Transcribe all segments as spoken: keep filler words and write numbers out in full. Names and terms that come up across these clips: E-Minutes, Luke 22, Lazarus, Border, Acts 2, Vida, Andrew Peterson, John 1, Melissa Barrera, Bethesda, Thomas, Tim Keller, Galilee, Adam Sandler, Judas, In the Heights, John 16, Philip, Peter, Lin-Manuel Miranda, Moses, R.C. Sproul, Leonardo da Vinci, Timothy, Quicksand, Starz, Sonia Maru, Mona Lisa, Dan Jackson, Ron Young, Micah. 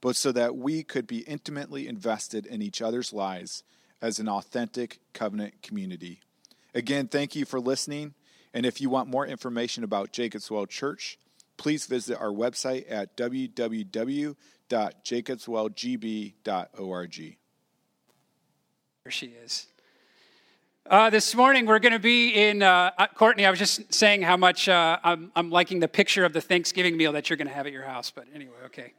but so that we could be intimately invested in each other's lives as an authentic covenant community. Again, thank you for listening, and if you want more information about Jacobswell Church, please visit our website at w w w dot jacobswell g b dot org. There she is. Uh, this morning, we're going to be in, uh, Courtney, I was just saying how much uh, I'm, I'm liking the picture of the Thanksgiving meal that you're going to have at your house, but anyway, okay.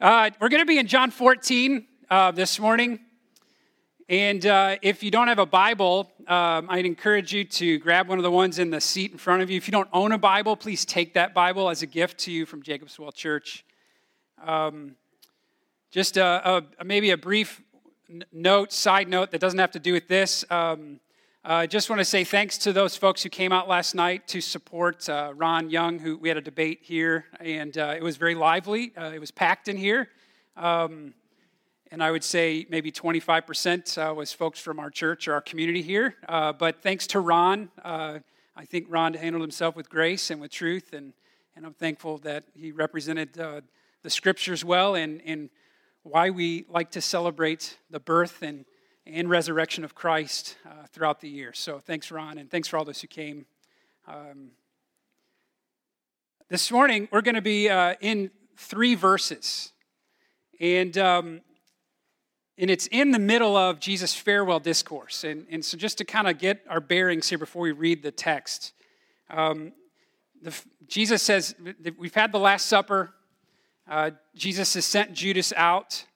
Uh, we're going to be in John fourteen uh, this morning, and uh, if you don't have a Bible, um, I'd encourage you to grab one of the ones in the seat in front of you. If you don't own a Bible, please take that Bible as a gift to you from Jacobswell Church. Um, just a, a, maybe a brief note, side note that doesn't have to do with this. Um, I just want to say thanks to those folks who came out last night to support uh, Ron Young, who we had a debate here, and uh, it was very lively. Uh, it was packed in here, um, and I would say maybe twenty-five percent uh, was folks from our church or our community here, uh, but thanks to Ron. Uh, I think Ron handled himself with grace and with truth, and, and I'm thankful that he represented uh, the scriptures well and, and why we like to celebrate the birth and and resurrection of Christ uh, throughout the year. So thanks, Ron, and thanks for all those who came. Um, this morning, we're going to be uh, in three verses. And um, and it's in the middle of Jesus' farewell discourse. And, and so just to kind of get our bearings here before we read the text, um, the, Jesus says, we've had the Last Supper. Uh, Jesus has sent Judas out.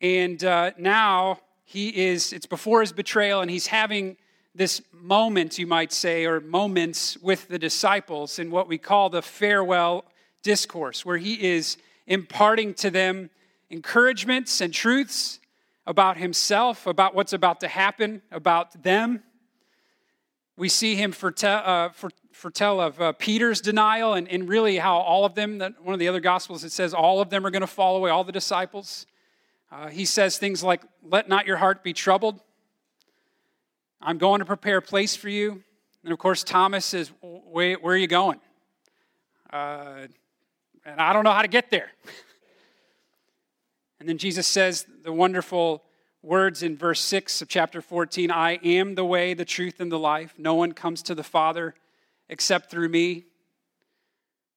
And uh, now... He is, it's before his betrayal, and he's having this moment, you might say, or moments with the disciples in what we call the farewell discourse, where he is imparting to them encouragements and truths about himself, about what's about to happen, about them. We see him foretell, uh, foretell of uh, Peter's denial and, and really how all of them, that one of the other Gospels, it says all of them are going to fall away, all the disciples. Uh, he says things like, let not your heart be troubled. I'm going to prepare a place for you. And of course, Thomas says, where, where are you going? Uh, and I don't know how to get there. And then Jesus says the wonderful words in verse six of chapter fourteen, I am the way, the truth, and the life. No one comes to the Father except through me.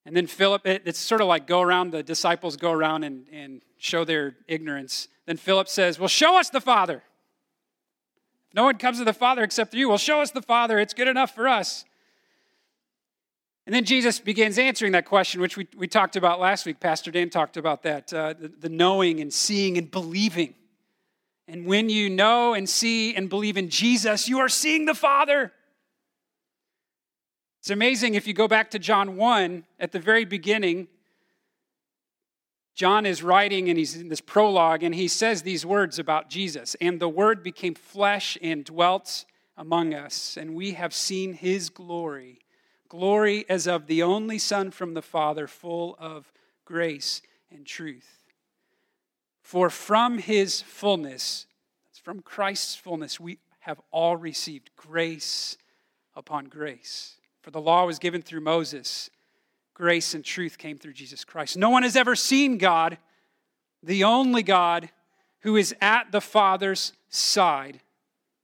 And then Philip, it's sort of like go around, the disciples go around and, and show their ignorance. Then Philip says, well, show us the Father. If no one comes to the Father except through you, well, show us the Father. It's good enough for us. And then Jesus begins answering that question, which we, we talked about last week. Pastor Dan talked about that, uh, the, the knowing and seeing and believing. And when you know and see and believe in Jesus, you are seeing the Father. It's amazing if you go back to John one, at the very beginning, John is writing and he's in this prologue and he says these words about Jesus. And the Word became flesh and dwelt among us, and we have seen his glory. Glory as of the only Son from the Father, full of grace and truth. For from his fullness, that's from Christ's fullness, we have all received grace upon grace. For the law was given through Moses. Grace and truth came through Jesus Christ. No one has ever seen God, the only God who is at the Father's side.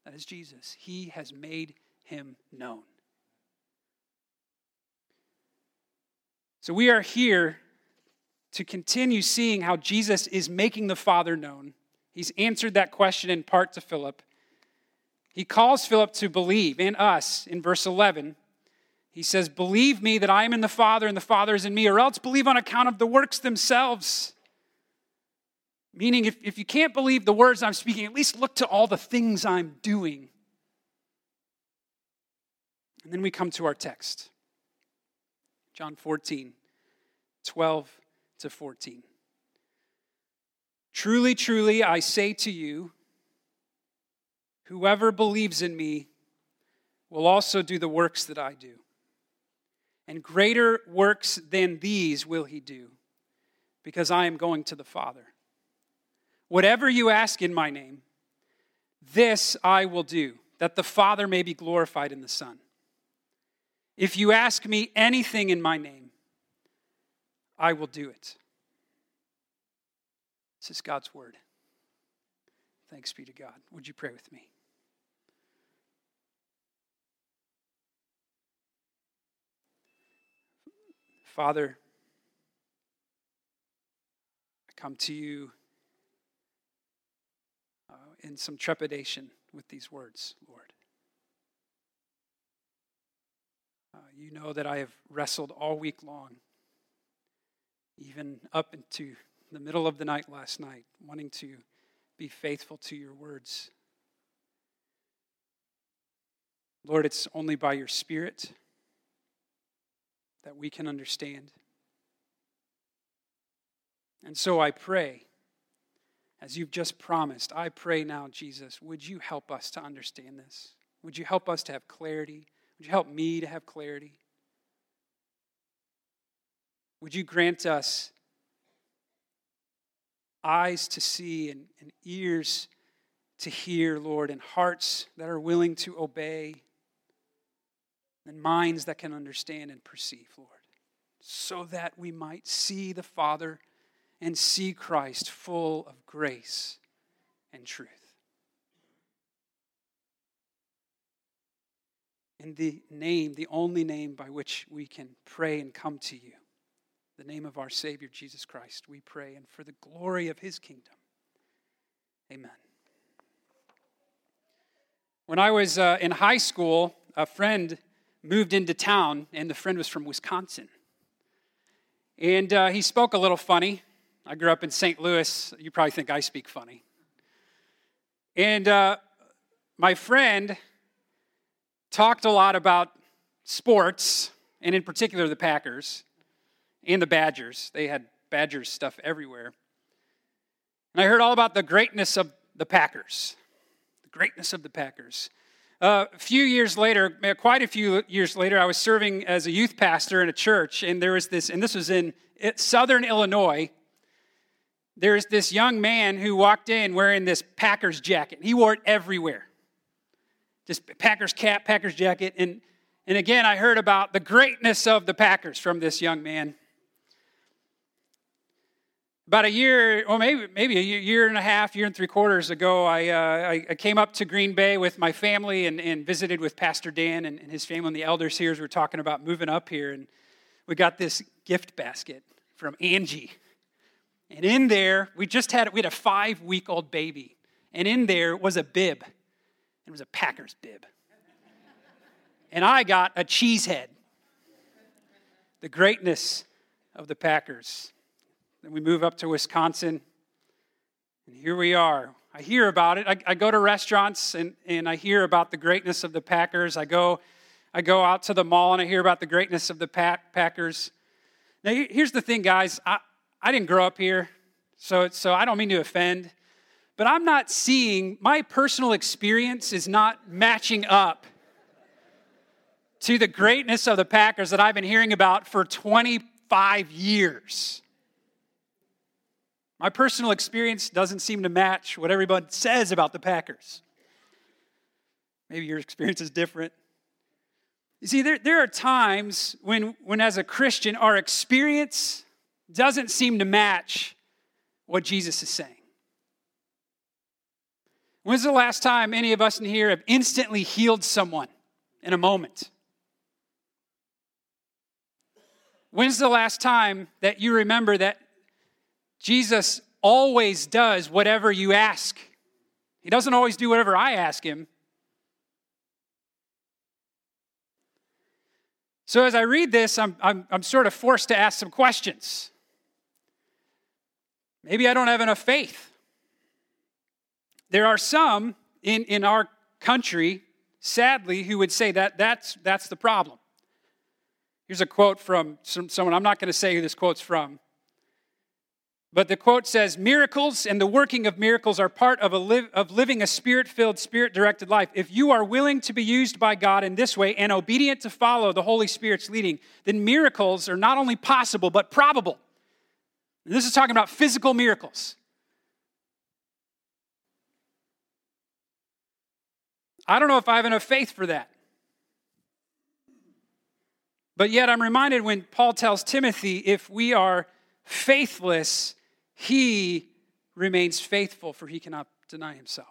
That is Jesus. He has made him known. So we are here to continue seeing how Jesus is making the Father known. He's answered that question in part to Philip. He calls Philip to believe in us in verse eleven. He says, believe me that I am in the Father and the Father is in me, or else believe on account of the works themselves. Meaning, if, if you can't believe the words I'm speaking, at least look to all the things I'm doing. And then we come to our text. John fourteen, twelve to fourteen. Truly, truly, I say to you, whoever believes in me will also do the works that I do. And greater works than these will he do, because I am going to the Father. Whatever you ask in my name, this I will do, that the Father may be glorified in the Son. If you ask me anything in my name, I will do it. This is God's word. Thanks be to God. Would you pray with me? Father, I come to you uh, in some trepidation with these words, Lord. Uh, you know that I have wrestled all week long, even up into the middle of the night last night, wanting to be faithful to your words. Lord, it's only by your Spirit that we can understand. And so I pray, as you've just promised, I pray now, Jesus, would you help us to understand this? Would you help us to have clarity? Would you help me to have clarity? Would you grant us eyes to see and, and ears to hear, Lord, and hearts that are willing to obey, and minds that can understand and perceive, Lord, so that we might see the Father and see Christ full of grace and truth. In the name, the only name by which we can pray and come to you, the name of our Savior, Jesus Christ, we pray, and for the glory of his kingdom. Amen. When I was uh, in high school, a friend moved into town, and the friend was from Wisconsin. And uh, he spoke a little funny. I grew up in Saint Louis. You probably think I speak funny. And uh, my friend talked a lot about sports, and in particular the Packers and the Badgers. They had Badgers stuff everywhere. And I heard all about the greatness of the Packers, the greatness of the Packers. Uh, a few years later, quite a few years later, I was serving as a youth pastor in a church, and there was this, and this was in southern Illinois, there was this young man who walked in wearing this Packers jacket. He wore it everywhere. Just Packers cap, Packers jacket, and, and again, I heard about the greatness of the Packers from this young man. About a year, or maybe maybe a year and a half, year and three quarters ago, I uh, I came up to Green Bay with my family and, and visited with Pastor Dan and, and his family and the elders here as we were talking about moving up here. And we got this gift basket from Angie. And in there, we just had, we had a five-week-old baby. And in there was a bib. It was a Packers bib. And I got a cheese head. The greatness of the Packers. Then we move up to Wisconsin, and here we are. I hear about it. I, I go to restaurants, and, and I hear about the greatness of the Packers. I go I go out to the mall, and I hear about the greatness of the pack, Packers. Now, here's the thing, guys. I, I didn't grow up here, so, so I don't mean to offend, but I'm not seeing, my personal experience is not matching up to the greatness of the Packers that I've been hearing about for twenty-five years. My personal experience doesn't seem to match what everybody says about the Packers. Maybe your experience is different. You see, there, there are times when, when, as a Christian, our experience doesn't seem to match what Jesus is saying. When's the last time any of us in here have instantly healed someone in a moment? When's the last time that you remember that Jesus always does whatever you ask? He doesn't always do whatever I ask him. So as I read this, I'm, I'm, I'm sort of forced to ask some questions. Maybe I don't have enough faith. There are some in, in our country, sadly, who would say that that's, that's the problem. Here's a quote from some, someone, I'm not going to say who this quote's from, But the quote says, miracles and the working of miracles are part of a live, of living a spirit-filled, spirit-directed life. If you are willing to be used by God in this way and obedient to follow the Holy Spirit's leading, then miracles are not only possible, but probable. And this is talking about physical miracles. I don't know if I have enough faith for that. But yet I'm reminded when Paul tells Timothy, if we are faithless, he remains faithful, for he cannot deny himself.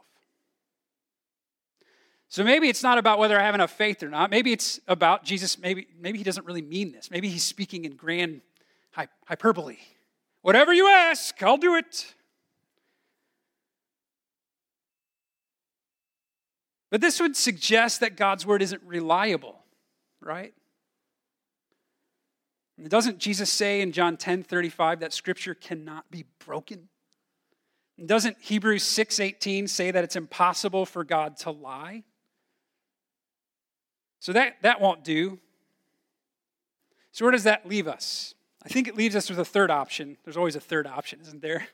So maybe it's not about whether I have enough faith or not. Maybe it's about Jesus. Maybe, maybe he doesn't really mean this. Maybe he's speaking in grand hyperbole. Whatever you ask, I'll do it. But this would suggest that God's word isn't reliable, right? Doesn't Jesus say in John ten thirty-five that scripture cannot be broken? And doesn't Hebrews six eighteen say that it's impossible for God to lie? So that, that won't do. So where does that leave us? I think it leaves us with a third option. There's always a third option, isn't there?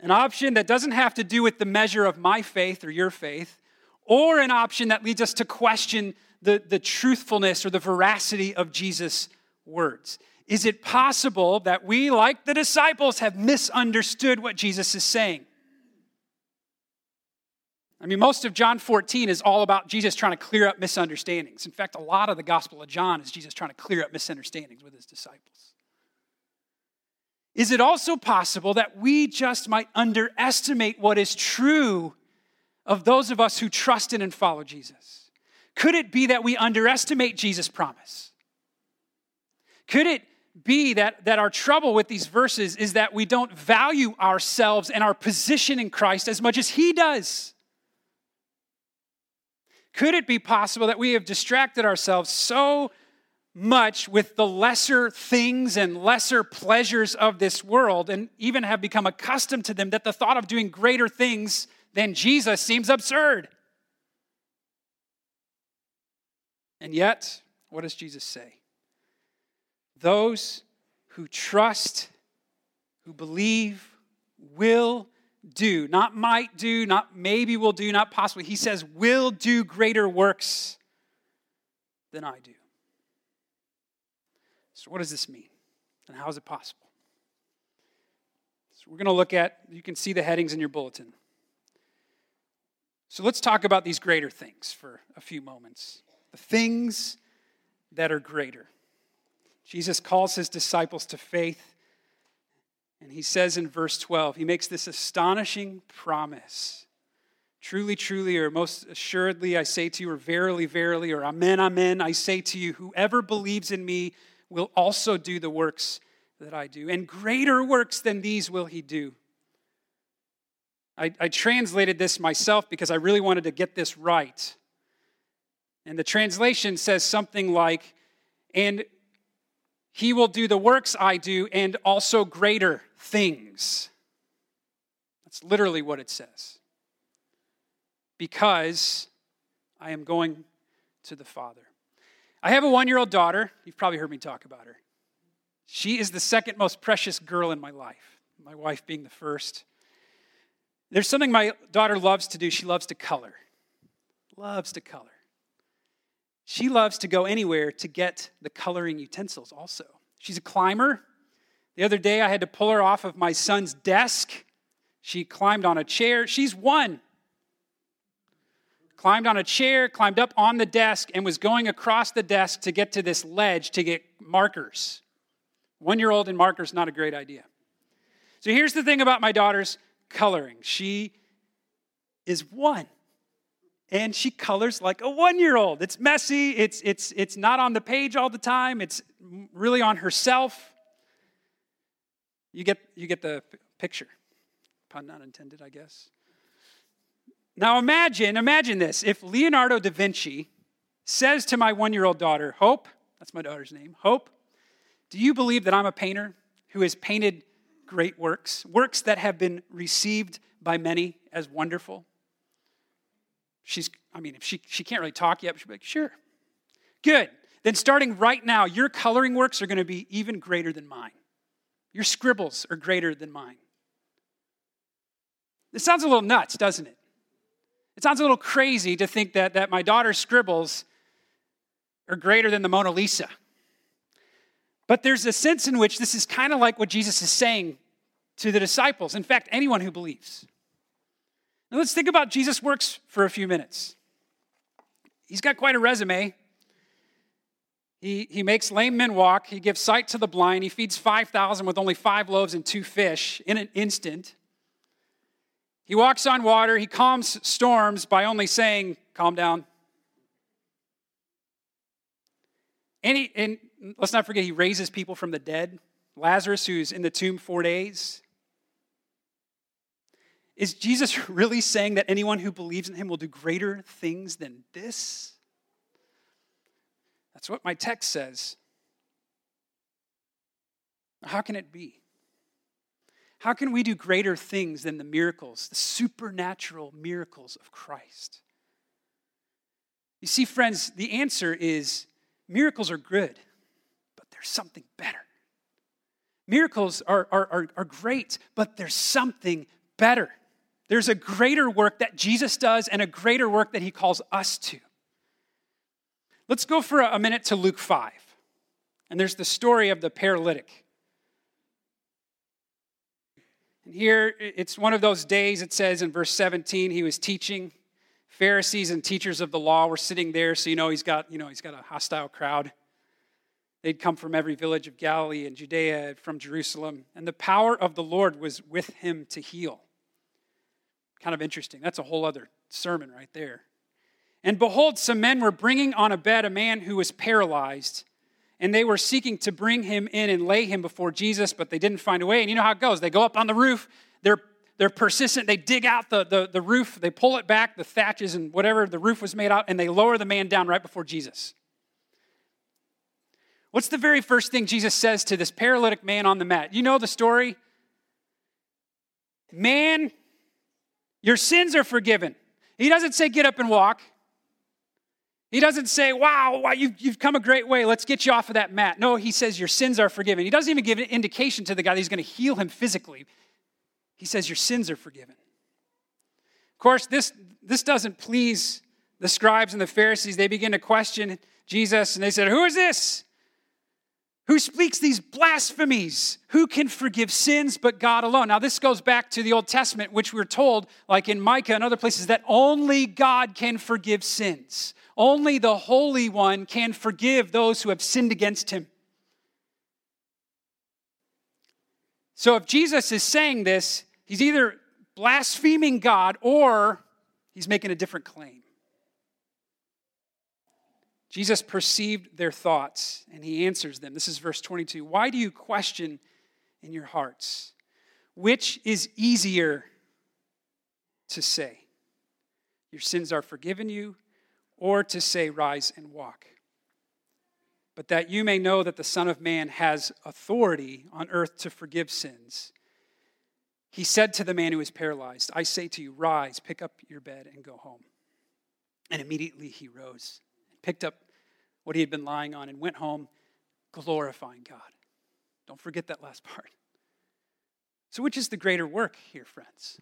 An option that doesn't have to do with the measure of my faith or your faith, or an option that leads us to question The, the truthfulness or the veracity of Jesus' words. Is it possible that we, like the disciples, have misunderstood what Jesus is saying? I mean, most of John fourteen is all about Jesus trying to clear up misunderstandings. In fact, a lot of the Gospel of John is Jesus trying to clear up misunderstandings with his disciples. Is it also possible that we just might underestimate what is true of those of us who trust in and follow Jesus? Could it be that we underestimate Jesus' promise? Could it be that, that our trouble with these verses is that we don't value ourselves and our position in Christ as much as he does? Could it be possible that we have distracted ourselves so much with the lesser things and lesser pleasures of this world and even have become accustomed to them that the thought of doing greater things than Jesus seems absurd? And yet, what does Jesus say? Those who trust, who believe, will do. Not might do, not maybe will do, not possibly. He says, will do greater works than I do. So what does this mean? And how is it possible? So we're going to look at, you can see the headings in your bulletin. So let's talk about these greater things for a few moments. The things that are greater. Jesus calls his disciples to faith, and he says in verse twelve, he makes this astonishing promise. Truly, truly, or most assuredly, I say to you, or verily, verily, or amen, amen, I say to you, whoever believes in me will also do the works that I do, and greater works than these will he do. I, I translated this myself because I really wanted to get this right. And the translation says something like, and he will do the works I do and also greater things. That's literally what it says. Because I am going to the Father. I have a one-year-old daughter. You've probably heard me talk about her. She is the second most precious girl in my life, my wife being the first. There's something my daughter loves to do. She loves to color. Loves to color. She loves to go anywhere to get the coloring utensils also. She's a climber. The other day I had to pull her off of my son's desk. She climbed on a chair. She's one. Climbed on a chair, climbed up on the desk, and was going across the desk to get to this ledge to get markers. One-year-old and markers, not a great idea. So here's the thing about my daughter's coloring. She is one. And she colors like a one-year-old. It's messy. It's, it's, it's not on the page all the time. It's really on herself. You get, you get the picture. Pun not intended, I guess. Now imagine, imagine this. If Leonardo da Vinci says to my one-year-old daughter, Hope, that's my daughter's name, Hope, do you believe that I'm a painter who has painted great works, works that have been received by many as wonderful? She's, I mean, if she she can't really talk yet, but she'll be like, sure. Good. Then starting right now, your coloring works are going to be even greater than mine. Your scribbles are greater than mine. This sounds a little nuts, doesn't it? It sounds a little crazy to think that, that my daughter's scribbles are greater than the Mona Lisa. But there's a sense in which this is kind of like what Jesus is saying to the disciples. In fact, anyone who believes. Now let's think about Jesus' works for a few minutes. He's got quite a resume. He, he makes lame men walk. He gives sight to the blind. He feeds five thousand with only five loaves and two fish in an instant. He walks on water. He calms storms by only saying, calm down. And, he, and let's not forget, he raises people from the dead. Lazarus, who's in the tomb four days. Is Jesus really saying that anyone who believes in him will do greater things than this? That's what my text says. How can it be? How can we do greater things than the miracles, the supernatural miracles of Christ? You see, friends, the answer is miracles are good, but there's something better. Miracles are, are, are, are great, but there's something better. There's a greater work that Jesus does and a greater work that he calls us to. Let's go for a minute to Luke five. And there's the story of the paralytic. And here, it's one of those days, it says in verse seventeen, he was teaching. Pharisees and teachers of the law were sitting there, so you know he's got, you know, he's got a hostile crowd. They'd come from every village of Galilee and Judea, from Jerusalem. And the power of the Lord was with him to heal. Kind of interesting. That's a whole other sermon right there. And behold, some men were bringing on a bed a man who was paralyzed. And they were seeking to bring him in and lay him before Jesus, but they didn't find a way. And you know how it goes. They go up on the roof. They're, they're persistent. They dig out the, the, the roof. They pull it back, the thatches and whatever the roof was made out, and they lower the man down right before Jesus. What's the very first thing Jesus says to this paralytic man on the mat? You know the story. Man, your sins are forgiven. He doesn't say, get up and walk. He doesn't say, wow, wow you've, you've come a great way. Let's get you off of that mat. No, he says, your sins are forgiven. He doesn't even give an indication to the guy that he's going to heal him physically. He says, your sins are forgiven. Of course, this, this doesn't please the scribes and the Pharisees. They begin to question Jesus, and they said, who is this? Who speaks these blasphemies? Who can forgive sins but God alone? Now, this goes back to the Old Testament, which we're told, like in Micah and other places, that only God can forgive sins. Only the Holy One can forgive those who have sinned against him. So if Jesus is saying this, he's either blaspheming God or he's making a different claim. Jesus perceived their thoughts, and he answers them. This is verse twenty-two. Why do you question in your hearts? Which is easier to say, your sins are forgiven you, or to say, rise and walk? But that you may know that the Son of Man has authority on earth to forgive sins. He said to the man who was paralyzed, I say to you, rise, pick up your bed, and go home. And immediately he rose, picked up what he had been lying on, and went home glorifying God. Don't forget that last part. So which is the greater work here, friends?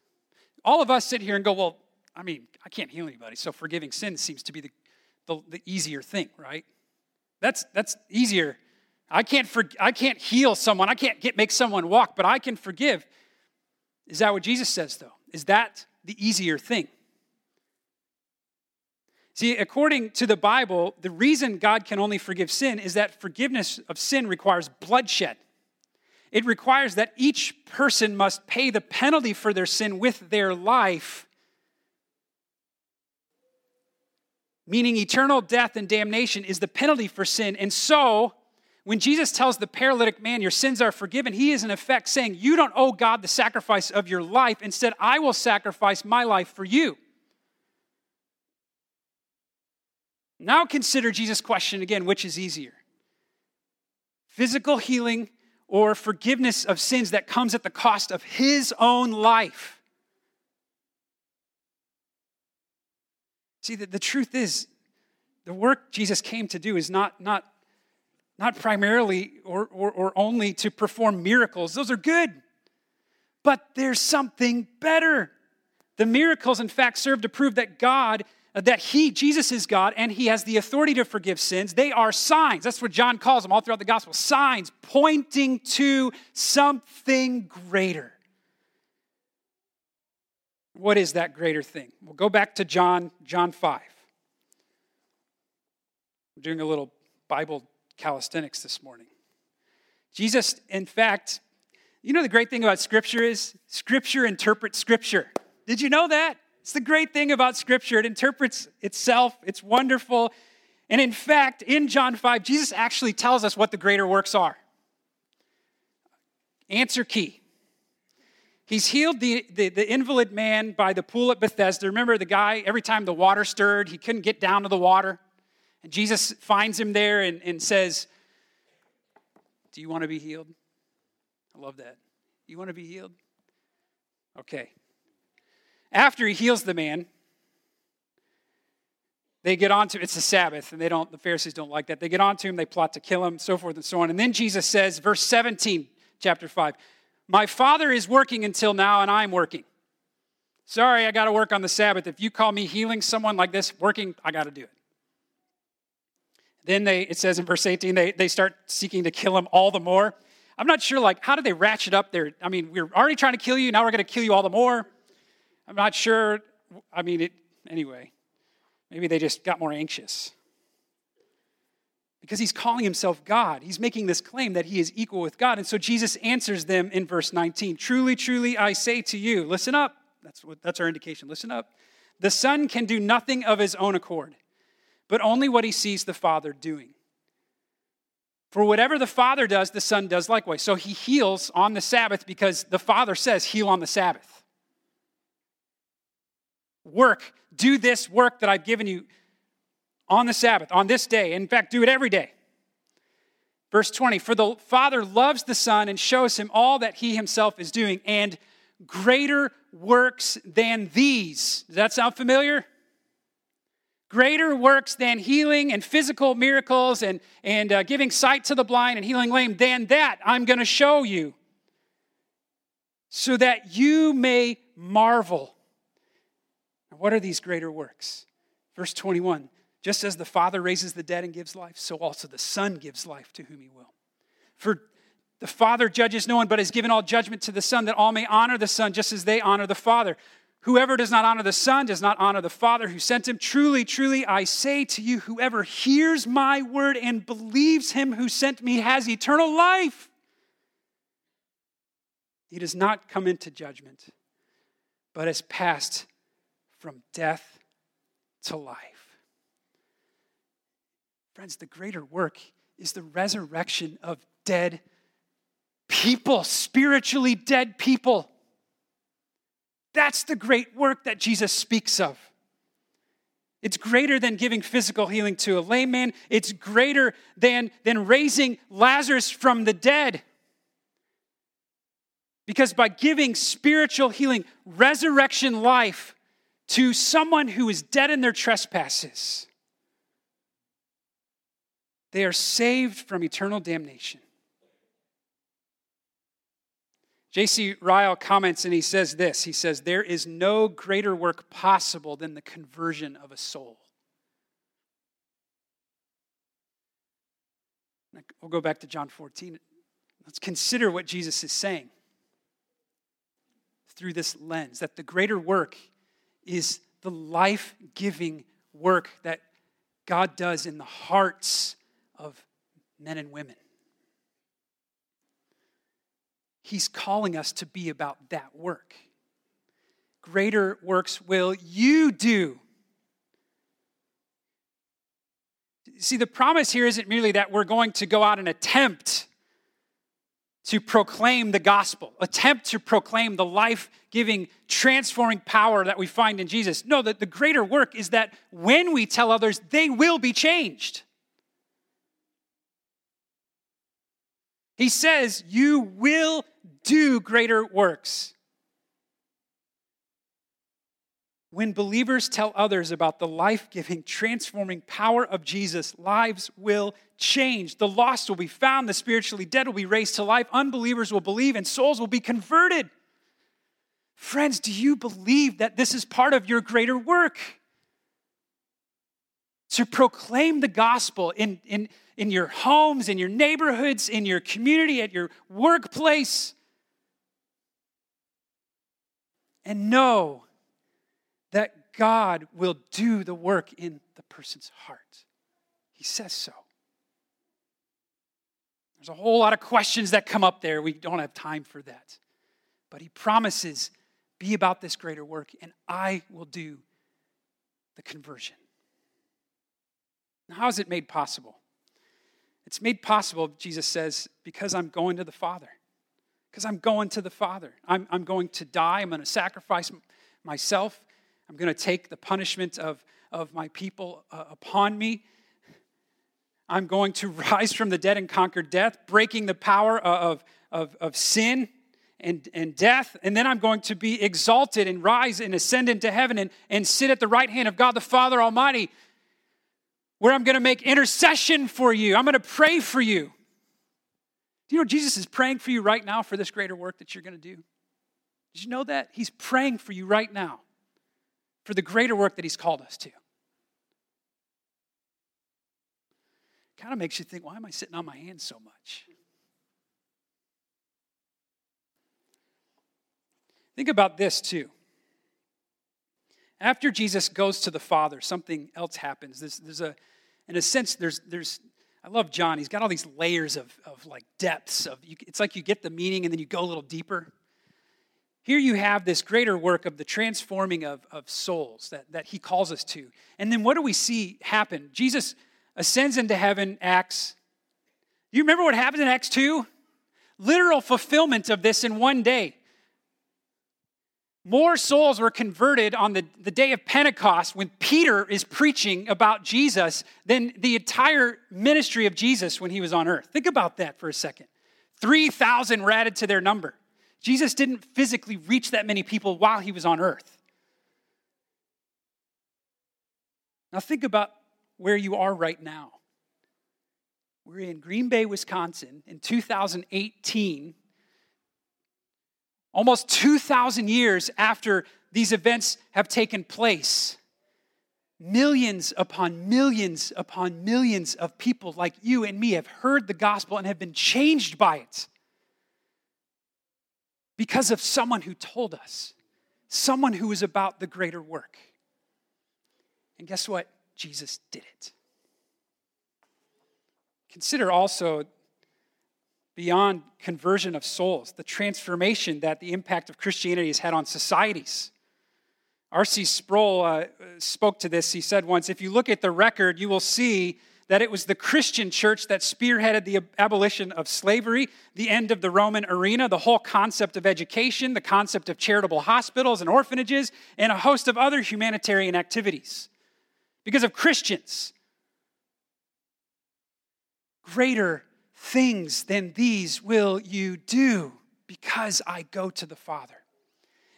All of us sit here and go, well, I mean, I can't heal anybody, so forgiving sin seems to be the, the, the easier thing, right? That's that's easier. I can't for, I can't heal someone. I can't get make someone walk, but I can forgive. Is that what Jesus says, though? Is that the easier thing? See, according to the Bible, the reason God can only forgive sin is that forgiveness of sin requires bloodshed. It requires that each person must pay the penalty for their sin with their life, meaning eternal death and damnation is the penalty for sin. And so, when Jesus tells the paralytic man, your sins are forgiven, he is in effect saying, you don't owe God the sacrifice of your life. Instead, I will sacrifice my life for you. Now consider Jesus' question again, which is easier? Physical healing or forgiveness of sins that comes at the cost of his own life? See, the, the truth is, the work Jesus came to do is not, not not primarily or, or, or only to perform miracles. Those are good, but there's something better. The miracles, in fact, serve to prove that God, that he, Jesus is God, and he has the authority to forgive sins. They are signs. That's what John calls them all throughout the gospel. Signs pointing to something greater. What is that greater thing? We'll go back to John, John five. We're doing a little Bible calisthenics this morning. Jesus, in fact, you know the great thing about Scripture is Scripture interprets Scripture. Did you know that? It's the great thing about Scripture. It interprets itself. It's wonderful. And in fact, in John five, Jesus actually tells us what the greater works are. Answer key. He's healed the, the, the invalid man by the pool at Bethesda. Remember the guy, every time the water stirred, he couldn't get down to the water. And Jesus finds him there and, and says, do you want to be healed? I love that. You want to be healed? Okay. After he heals the man, they get on to, it's the Sabbath, and they don't, the Pharisees don't like that. They get on to him, they plot to kill him, so forth and so on. And then Jesus says, verse seventeen, chapter five, my Father is working until now, and I'm working. Sorry, I got to work on the Sabbath. If you call me healing someone like this, working, I got to do it. Then they, it says in verse eighteen, they, they start seeking to kill him all the more. I'm not sure, like, how did they ratchet up their, I mean, we we're already trying to kill you, now we're going to kill you all the more. I'm not sure. I mean, it, anyway, maybe they just got more anxious. Because he's calling himself God. He's making this claim that he is equal with God. And so Jesus answers them in verse nineteen. Truly, truly, I say to you, listen up. That's what, that's our indication. Listen up. The Son can do nothing of his own accord, but only what he sees the Father doing. For whatever the Father does, the Son does likewise. So he heals on the Sabbath because the Father says, heal on the Sabbath. Work, do this work that I've given you on the Sabbath, on this day. In fact, do it every day. Verse twenty, for the Father loves the Son and shows him all that he himself is doing, and greater works than these. Does that sound familiar? Greater works than healing and physical miracles and, and uh, giving sight to the blind and healing lame than that I'm going to show you, so that you may marvel. And what are these greater works? Verse twenty-one, just as the Father raises the dead and gives life, so also the Son gives life to whom he will. For the Father judges no one, but has given all judgment to the Son, that all may honor the Son just as they honor the Father. Whoever does not honor the Son does not honor the Father who sent him. Truly, truly, I say to you, whoever hears my word and believes him who sent me has eternal life. He does not come into judgment, but has passed from death to life. Friends, the greater work is the resurrection of dead people, spiritually dead people. That's the great work that Jesus speaks of. It's greater than giving physical healing to a lame man. It's greater than, than raising Lazarus from the dead. Because by giving spiritual healing, resurrection life to someone who is dead in their trespasses, they are saved from eternal damnation. J C Ryle comments and he says this. He says, there is no greater work possible than the conversion of a soul. We'll go back to John fourteen. Let's consider what Jesus is saying through this lens, that the greater work is the life-giving work that God does in the hearts of men and women. He's calling us to be about that work. Greater works will you do. See, the promise here isn't merely that we're going to go out and attempt to proclaim the gospel, attempt to proclaim the life-giving, transforming power that we find in Jesus. No, that the greater work is that when we tell others, they will be changed. He says, you will do greater works. When believers tell others about the life-giving, transforming power of Jesus, lives will change. The lost will be found. The spiritually dead will be raised to life. Unbelievers will believe and souls will be converted. Friends, do you believe that this is part of your greater work? To proclaim the gospel in, in, in your homes, in your neighborhoods, in your community, at your workplace. And know that God will do the work in the person's heart. He says so. There's a whole lot of questions that come up there. We don't have time for that. But he promises, be about this greater work, and I will do the conversion. Now, how is it made possible? It's made possible, Jesus says, because I'm going to the Father. Because I'm going to the Father. I'm, I'm going to die. I'm going to sacrifice myself. I'm going to take the punishment of, of my people uh, upon me. I'm going to rise from the dead and conquer death, breaking the power of, of, of sin and, and death. And then I'm going to be exalted and rise and ascend into heaven and, and sit at the right hand of God the Father Almighty, where I'm going to make intercession for you. I'm going to pray for you. Do you know Jesus is praying for you right now for this greater work that you're going to do? Did you know that? He's praying for you right now for the greater work that he's called us to. Kind of makes you think, why am I sitting on my hands so much? Think about this too. After Jesus goes to the Father, something else happens. There's, there's a, in a sense, there's, there's. I love John. He's got all these layers of, of like depths of. You, it's like you get the meaning and then you go a little deeper. Here you have this greater work of the transforming of, of souls that, that he calls us to. And then what do we see happen? Jesus ascends into heaven, Acts. You remember what happens in Acts two? Literal fulfillment of this in one day. More souls were converted on the, the day of Pentecost when Peter is preaching about Jesus than the entire ministry of Jesus when he was on earth. Think about that for a second. three thousand were added to their number. Jesus didn't physically reach that many people while he was on earth. Now think about where you are right now. We're in Green Bay, Wisconsin in two thousand eighteen. Almost two thousand years after these events have taken place, millions upon millions upon millions of people like you and me have heard the gospel and have been changed by it because of someone who told us, someone who is about the greater work. And guess what? Jesus did it. Consider also beyond conversion of souls, the transformation that the impact of Christianity has had on societies. R C Sproul uh, spoke to this. He said once, if you look at the record, you will see that it was the Christian church that spearheaded the abolition of slavery, the end of the Roman arena, the whole concept of education, the concept of charitable hospitals and orphanages, and a host of other humanitarian activities. Because of Christians, greater things than these will you do because I go to the Father.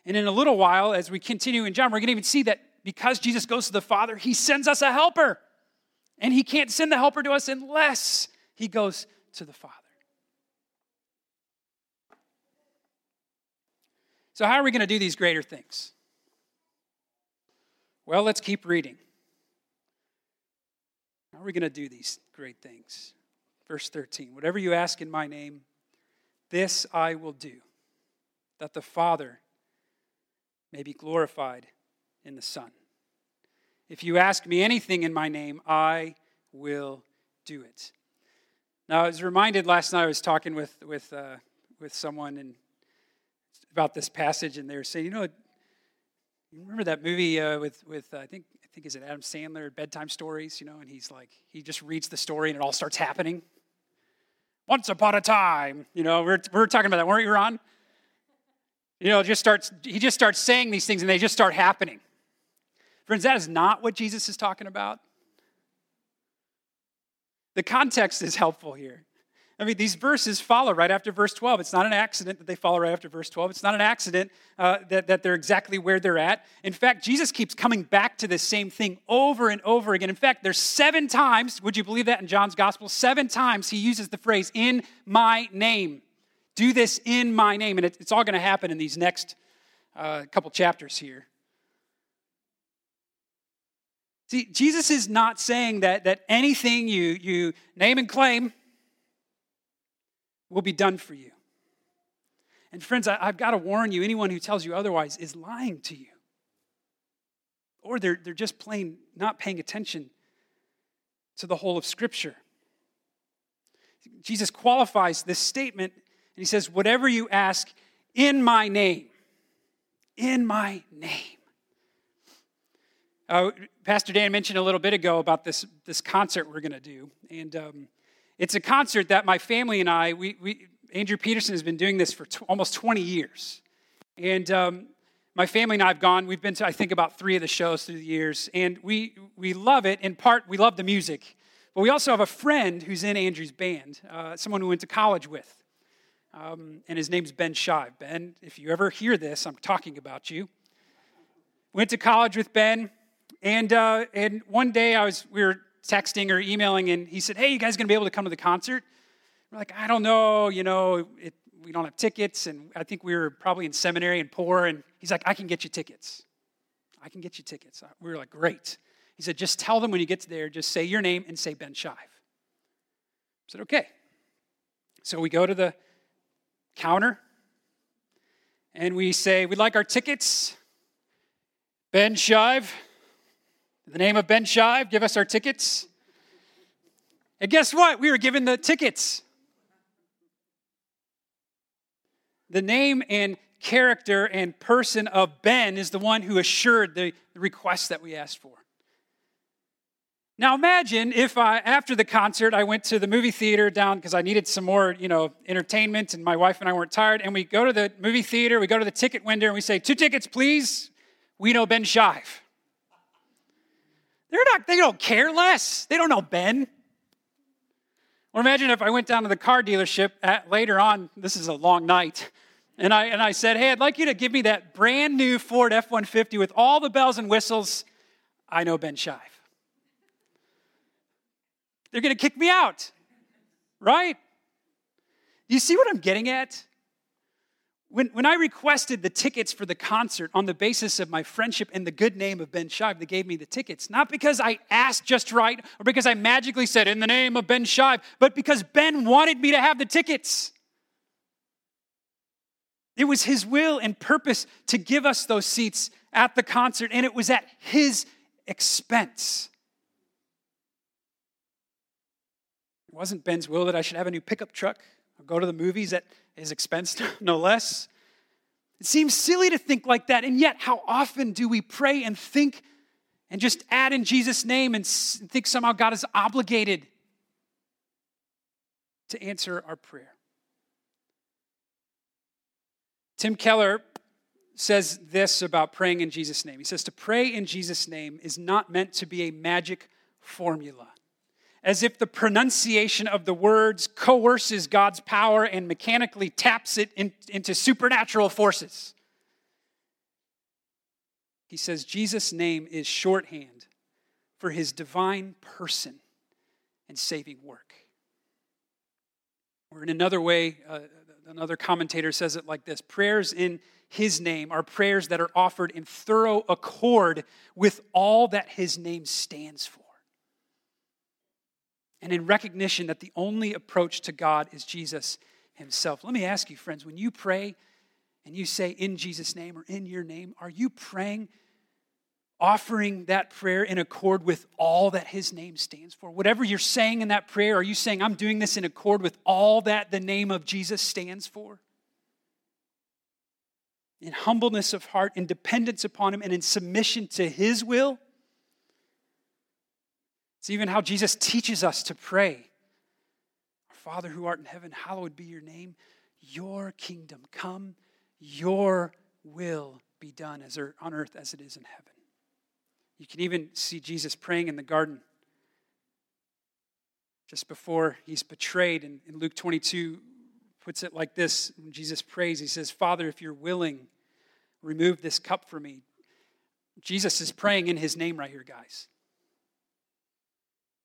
And in a little while, as we continue in John, we're going to even see that because Jesus goes to the Father, he sends us a helper. And he can't send the helper to us unless he goes to the Father. So how are we going to do these greater things? Well, let's keep reading. How are we going to do these great things? Verse thirteen, whatever you ask in my name, this I will do, that the Father may be glorified in the Son. If you ask me anything in my name, I will do it. Now, I was reminded last night, I was talking with with uh, with someone and about this passage, and they were saying, you know, you remember that movie uh, with, with uh, I think, I think is it Adam Sandler, Bedtime Stories, you know, and he's like, he just reads the story and it all starts happening. Once upon a time, you know, we're we're talking about that, weren't we, Ron? You know, just starts he just starts saying these things and they just start happening. Friends, that is not what Jesus is talking about. The context is helpful here. I mean, these verses follow right after verse twelve. It's not an accident that they follow right after verse twelve. It's not an accident uh, that, that they're exactly where they're at. In fact, Jesus keeps coming back to this same thing over and over again. In fact, there's seven times, would you believe that in John's gospel? Seven times he uses the phrase, in my name. Do this in my name. And it, it's all going to happen in these next uh, couple chapters here. See, Jesus is not saying that, that anything you, you name and claim will be done for you. And friends, I, I've got to warn you, anyone who tells you otherwise is lying to you. Or they're, they're just plain not paying attention to the whole of Scripture. Jesus qualifies this statement, and he says, whatever you ask in my name, in my name. Uh, Pastor Dan mentioned a little bit ago about this, this concert we're going to do, and um, it's a concert that my family and I, we, we Andrew Peterson has been doing this for t- almost twenty years. And um, my family and I have gone, we've been to, I think, about three of the shows through the years. And we we love it. In part, we love the music. But we also have a friend who's in Andrew's band, uh, someone we went to college with. Um, and his name's Ben Shive. Ben, if you ever hear this, I'm talking about you. Went to college with Ben. And uh, and one day I was, we were texting or emailing, and he said, hey, you guys going to be able to come to the concert? We're like, I don't know, you know, it, we don't have tickets, and I think we were probably in seminary and poor, and he's like, I can get you tickets. I can get you tickets. We were like, great. He said, just tell them when you get there, just say your name and say Ben Shive. I said, okay. So we go to the counter, and we say, we'd like our tickets, Ben Shive. In the name of Ben Shive, give us our tickets. And guess what? We were given the tickets. The name and character and person of Ben is the one who assured the request that we asked for. Now imagine if I, after the concert, I went to the movie theater down because I needed some more, you know, entertainment, and my wife and I weren't tired, and we go to the movie theater, we go to the ticket window, and we say, two tickets, please. We know Ben Shive. They're not, they don't care less. They don't know Ben. Or imagine if I went down to the car dealership at, later on, this is a long night, and I and I said, hey, I'd like you to give me that brand new Ford F one fifty with all the bells and whistles. I know Ben Shive. They're going to kick me out, right? You see what I'm getting at? When, when I requested the tickets for the concert on the basis of my friendship and the good name of Ben Shive, they gave me the tickets. Not because I asked just right or because I magically said, in the name of Ben Shive, but because Ben wanted me to have the tickets. It was his will and purpose to give us those seats at the concert, and it was at his expense. It wasn't Ben's will that I should have a new pickup truck or go to the movies at his expense, no less. It seems silly to think like that, and yet how often do we pray and think and just add in Jesus' name and think somehow God is obligated to answer our prayer? Tim Keller says this about praying in Jesus' name. He says, to pray in Jesus' name is not meant to be a magic formula, as if the pronunciation of the words coerces God's power and mechanically taps it in, into supernatural forces. He says Jesus' name is shorthand for his divine person and saving work. Or in another way, uh, another commentator says it like this, prayers in his name are prayers that are offered in thorough accord with all that his name stands for, and in recognition that the only approach to God is Jesus himself. Let me ask you, friends, when you pray and you say in Jesus' name or in your name, are you praying, offering that prayer in accord with all that his name stands for? Whatever you're saying in that prayer, are you saying, I'm doing this in accord with all that the name of Jesus stands for? In humbleness of heart, in dependence upon him, and in submission to his will? It's even how Jesus teaches us to pray. Our Father who art in heaven, hallowed be your name. Your kingdom come, your will be done as er- on earth as it is in heaven. You can even see Jesus praying in the garden. just before he's betrayed. And in Luke twenty-two puts it like this. When Jesus prays, he says, "Father, if you're willing, remove this cup from me." Jesus is praying in his name right here, guys.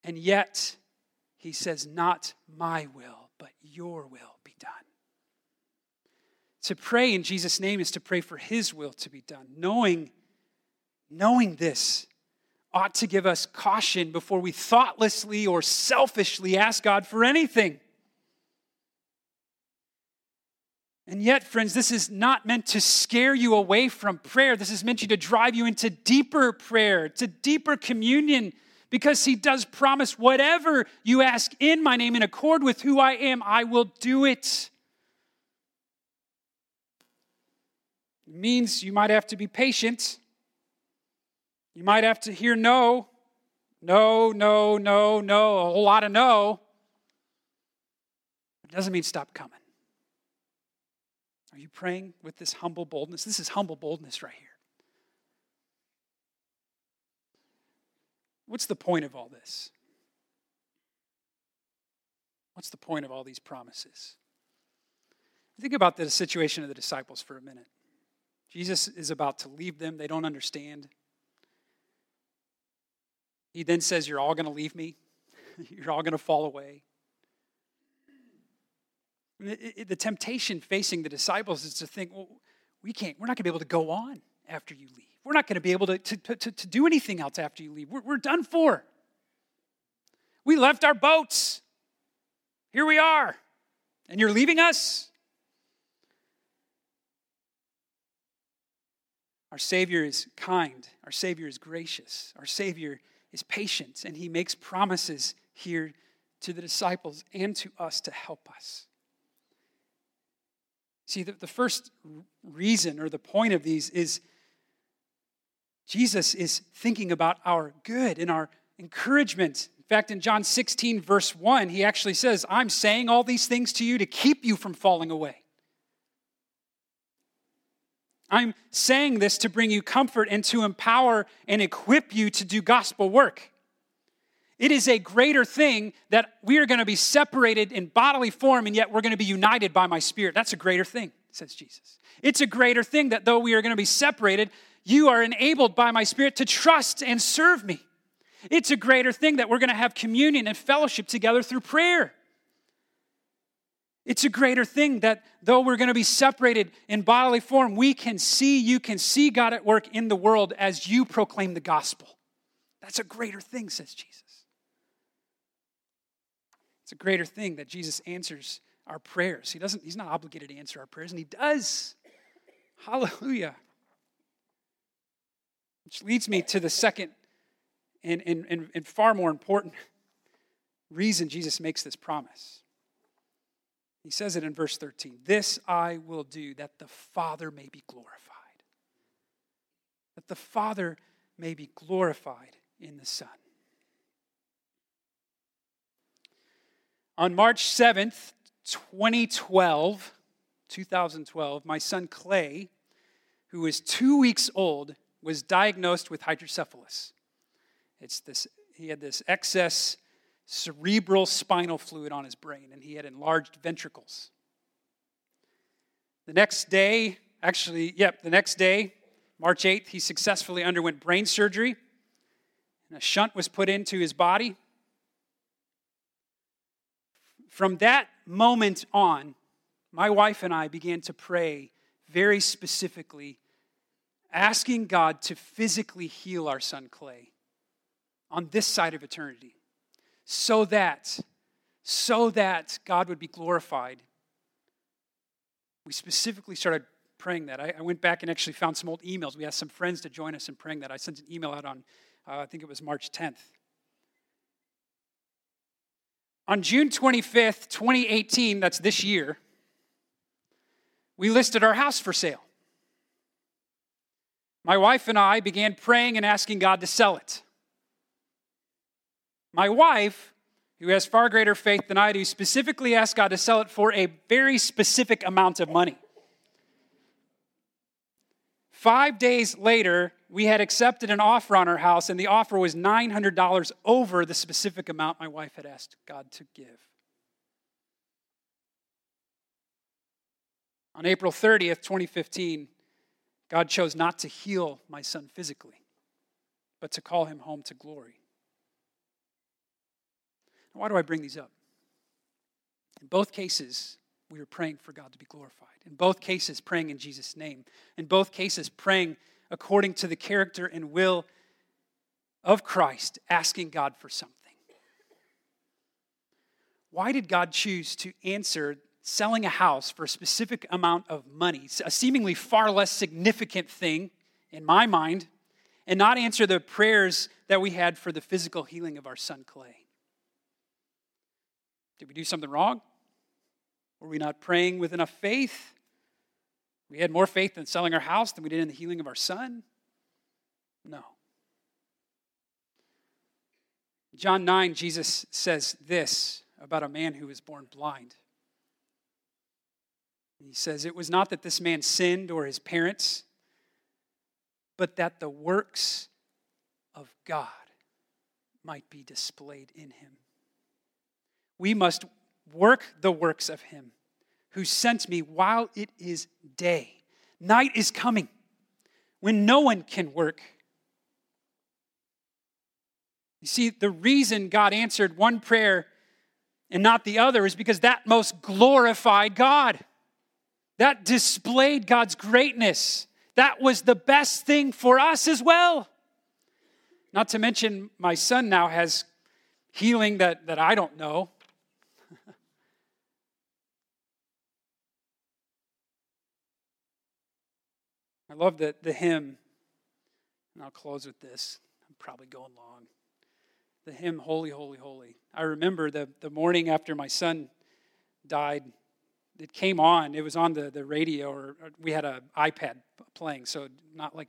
And yet, he says, "Not my will, but your will be done." To pray in Jesus' name is to pray for his will to be done. Knowing, knowing this ought to give us caution before we thoughtlessly or selfishly ask God for anything. And yet, friends, this is not meant to scare you away from prayer. This is meant to drive you into deeper prayer, to deeper communion, because he does promise, "Whatever you ask in my name in accord with who I am, I will do it." It means you might have to be patient. You might have to hear no, no, no, no, no, a whole lot of no. It doesn't mean stop coming. Are you praying with this humble boldness? This is humble boldness right here. What's the point of all this? What's the point of all these promises? Think about the situation of the disciples for a minute. Jesus is about to leave them. They don't understand. He then says, "You're all going to leave me. You're all going to fall away." The temptation facing the disciples is to think, well, we can't, we're not going to be able to go on after you leave. We're not going to be able to, to, to, to do anything else after you leave. We're, we're done for. We left our boats. Here we are. And you're leaving us? Our Savior is kind. Our Savior is gracious. Our Savior is patient. And he makes promises here to the disciples and to us to help us. See, the, the first reason or the point of these is Jesus is thinking about our good and our encouragement. In fact, in John sixteen, verse one, he actually says, "I'm saying all these things to you to keep you from falling away. I'm saying this to bring you comfort and to empower and equip you to do gospel work." It is a greater thing that we are going to be separated in bodily form, and yet we're going to be united by my Spirit. That's a greater thing, says Jesus. It's a greater thing that though we are going to be separated, you are enabled by my Spirit to trust and serve me. It's a greater thing that we're going to have communion and fellowship together through prayer. It's a greater thing that though we're going to be separated in bodily form, we can see, you can see God at work in the world as you proclaim the gospel. That's a greater thing, says Jesus. It's a greater thing that Jesus answers our prayers. He doesn't, he's not obligated to answer our prayers, and he does. Hallelujah. Which leads me to the second and, and, and, and far more important reason Jesus makes this promise. He says it in verse thirteen, "This I will do, that the Father may be glorified." That the Father may be glorified in the Son. On March seventh, twenty twelve, twenty twelve, my son Clay, who was two weeks old, was diagnosed with hydrocephalus. It's this, he had this excess cerebral spinal fluid on his brain, and he had enlarged ventricles. The next day, actually, yep, the next day, March eighth, he successfully underwent brain surgery, and a shunt was put into his body. From that moment on, my wife and I began to pray very specifically, asking God to physically heal our son Clay on this side of eternity, so that, so that God would be glorified. We specifically started praying that. I, I went back and actually found some old emails. We asked some friends to join us in praying that. I sent an email out on, uh, I think it was March tenth. On June twenty-fifth, twenty eighteen, that's this year, we listed our house for sale. My wife and I began praying and asking God to sell it. My wife, who has far greater faith than I do, specifically asked God to sell it for a very specific amount of money. Five days later, we had accepted an offer on our house, and the offer was nine hundred dollars over the specific amount my wife had asked God to give. On April thirtieth, twenty fifteen, God chose not to heal my son physically, but to call him home to glory. Why do I bring these up? In both cases, we were praying for God to be glorified. In both cases, praying in Jesus' name. In both cases, praying according to the character and will of Christ, asking God for something. Why did God choose to answer selling a house for a specific amount of money, a seemingly far less significant thing in my mind, and not answer the prayers that we had for the physical healing of our son, Clay? Did we do something wrong? Were we not praying with enough faith? We had more faith in selling our house than we did in the healing of our son? No. John nine, Jesus says this about a man who was born blind. He says, "It was not that this man sinned or his parents, but that the works of God might be displayed in him. We must work the works of him who sent me while it is day. Night is coming when no one can work." You see, the reason God answered one prayer and not the other is because that most glorified God. That displayed God's greatness. That was the best thing for us as well. Not to mention, my son now has healing that, that I don't know. I love the, the hymn, and I'll close with this. I'm probably going long. The hymn, "Holy, Holy, Holy." I remember the, the morning after my son died, it came on. It was on the, the radio, or, or we had an iPad playing, so not like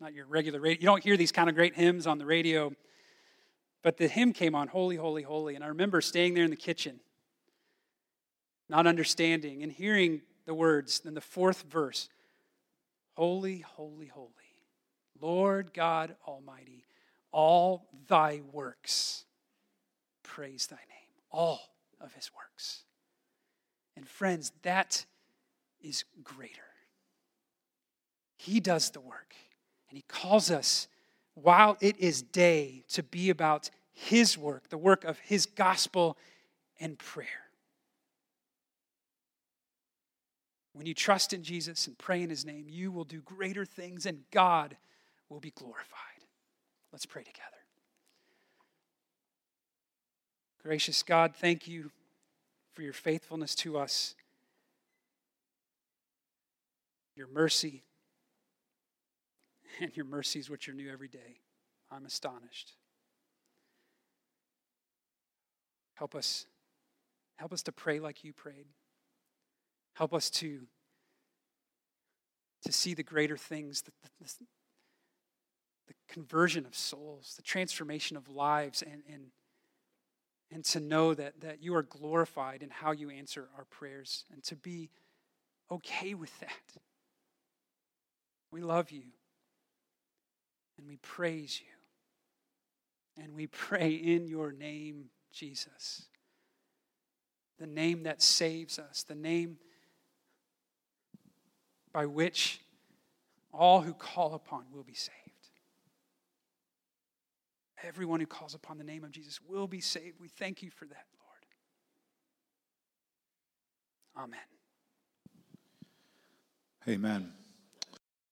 not your regular radio. You don't hear these kind of great hymns on the radio. But the hymn came on, "Holy, Holy, Holy." And I remember staying there in the kitchen, not understanding, and hearing the words in the fourth verse. "Holy, holy, holy, Lord God Almighty, all thy works, praise thy name." All of his works. And friends, that is greater. He does the work, and he calls us while it is day to be about his work, the work of his gospel and prayer. When you trust in Jesus and pray in his name, you will do greater things and God will be glorified. Let's pray together. Gracious God, thank you for your faithfulness to us, your mercy, and your mercies which are new every day. I'm astonished. Help us, help us to pray like you prayed. Help us to, to see the greater things, the, the, the conversion of souls, the transformation of lives, and, and, and to know that, that you are glorified in how you answer our prayers, and to be okay with that. We love you, and we praise you, and we pray in your name, Jesus, the name that saves us, the name by which all who call upon will be saved. Everyone who calls upon the name of Jesus will be saved. We thank you for that, Lord. Amen. Amen.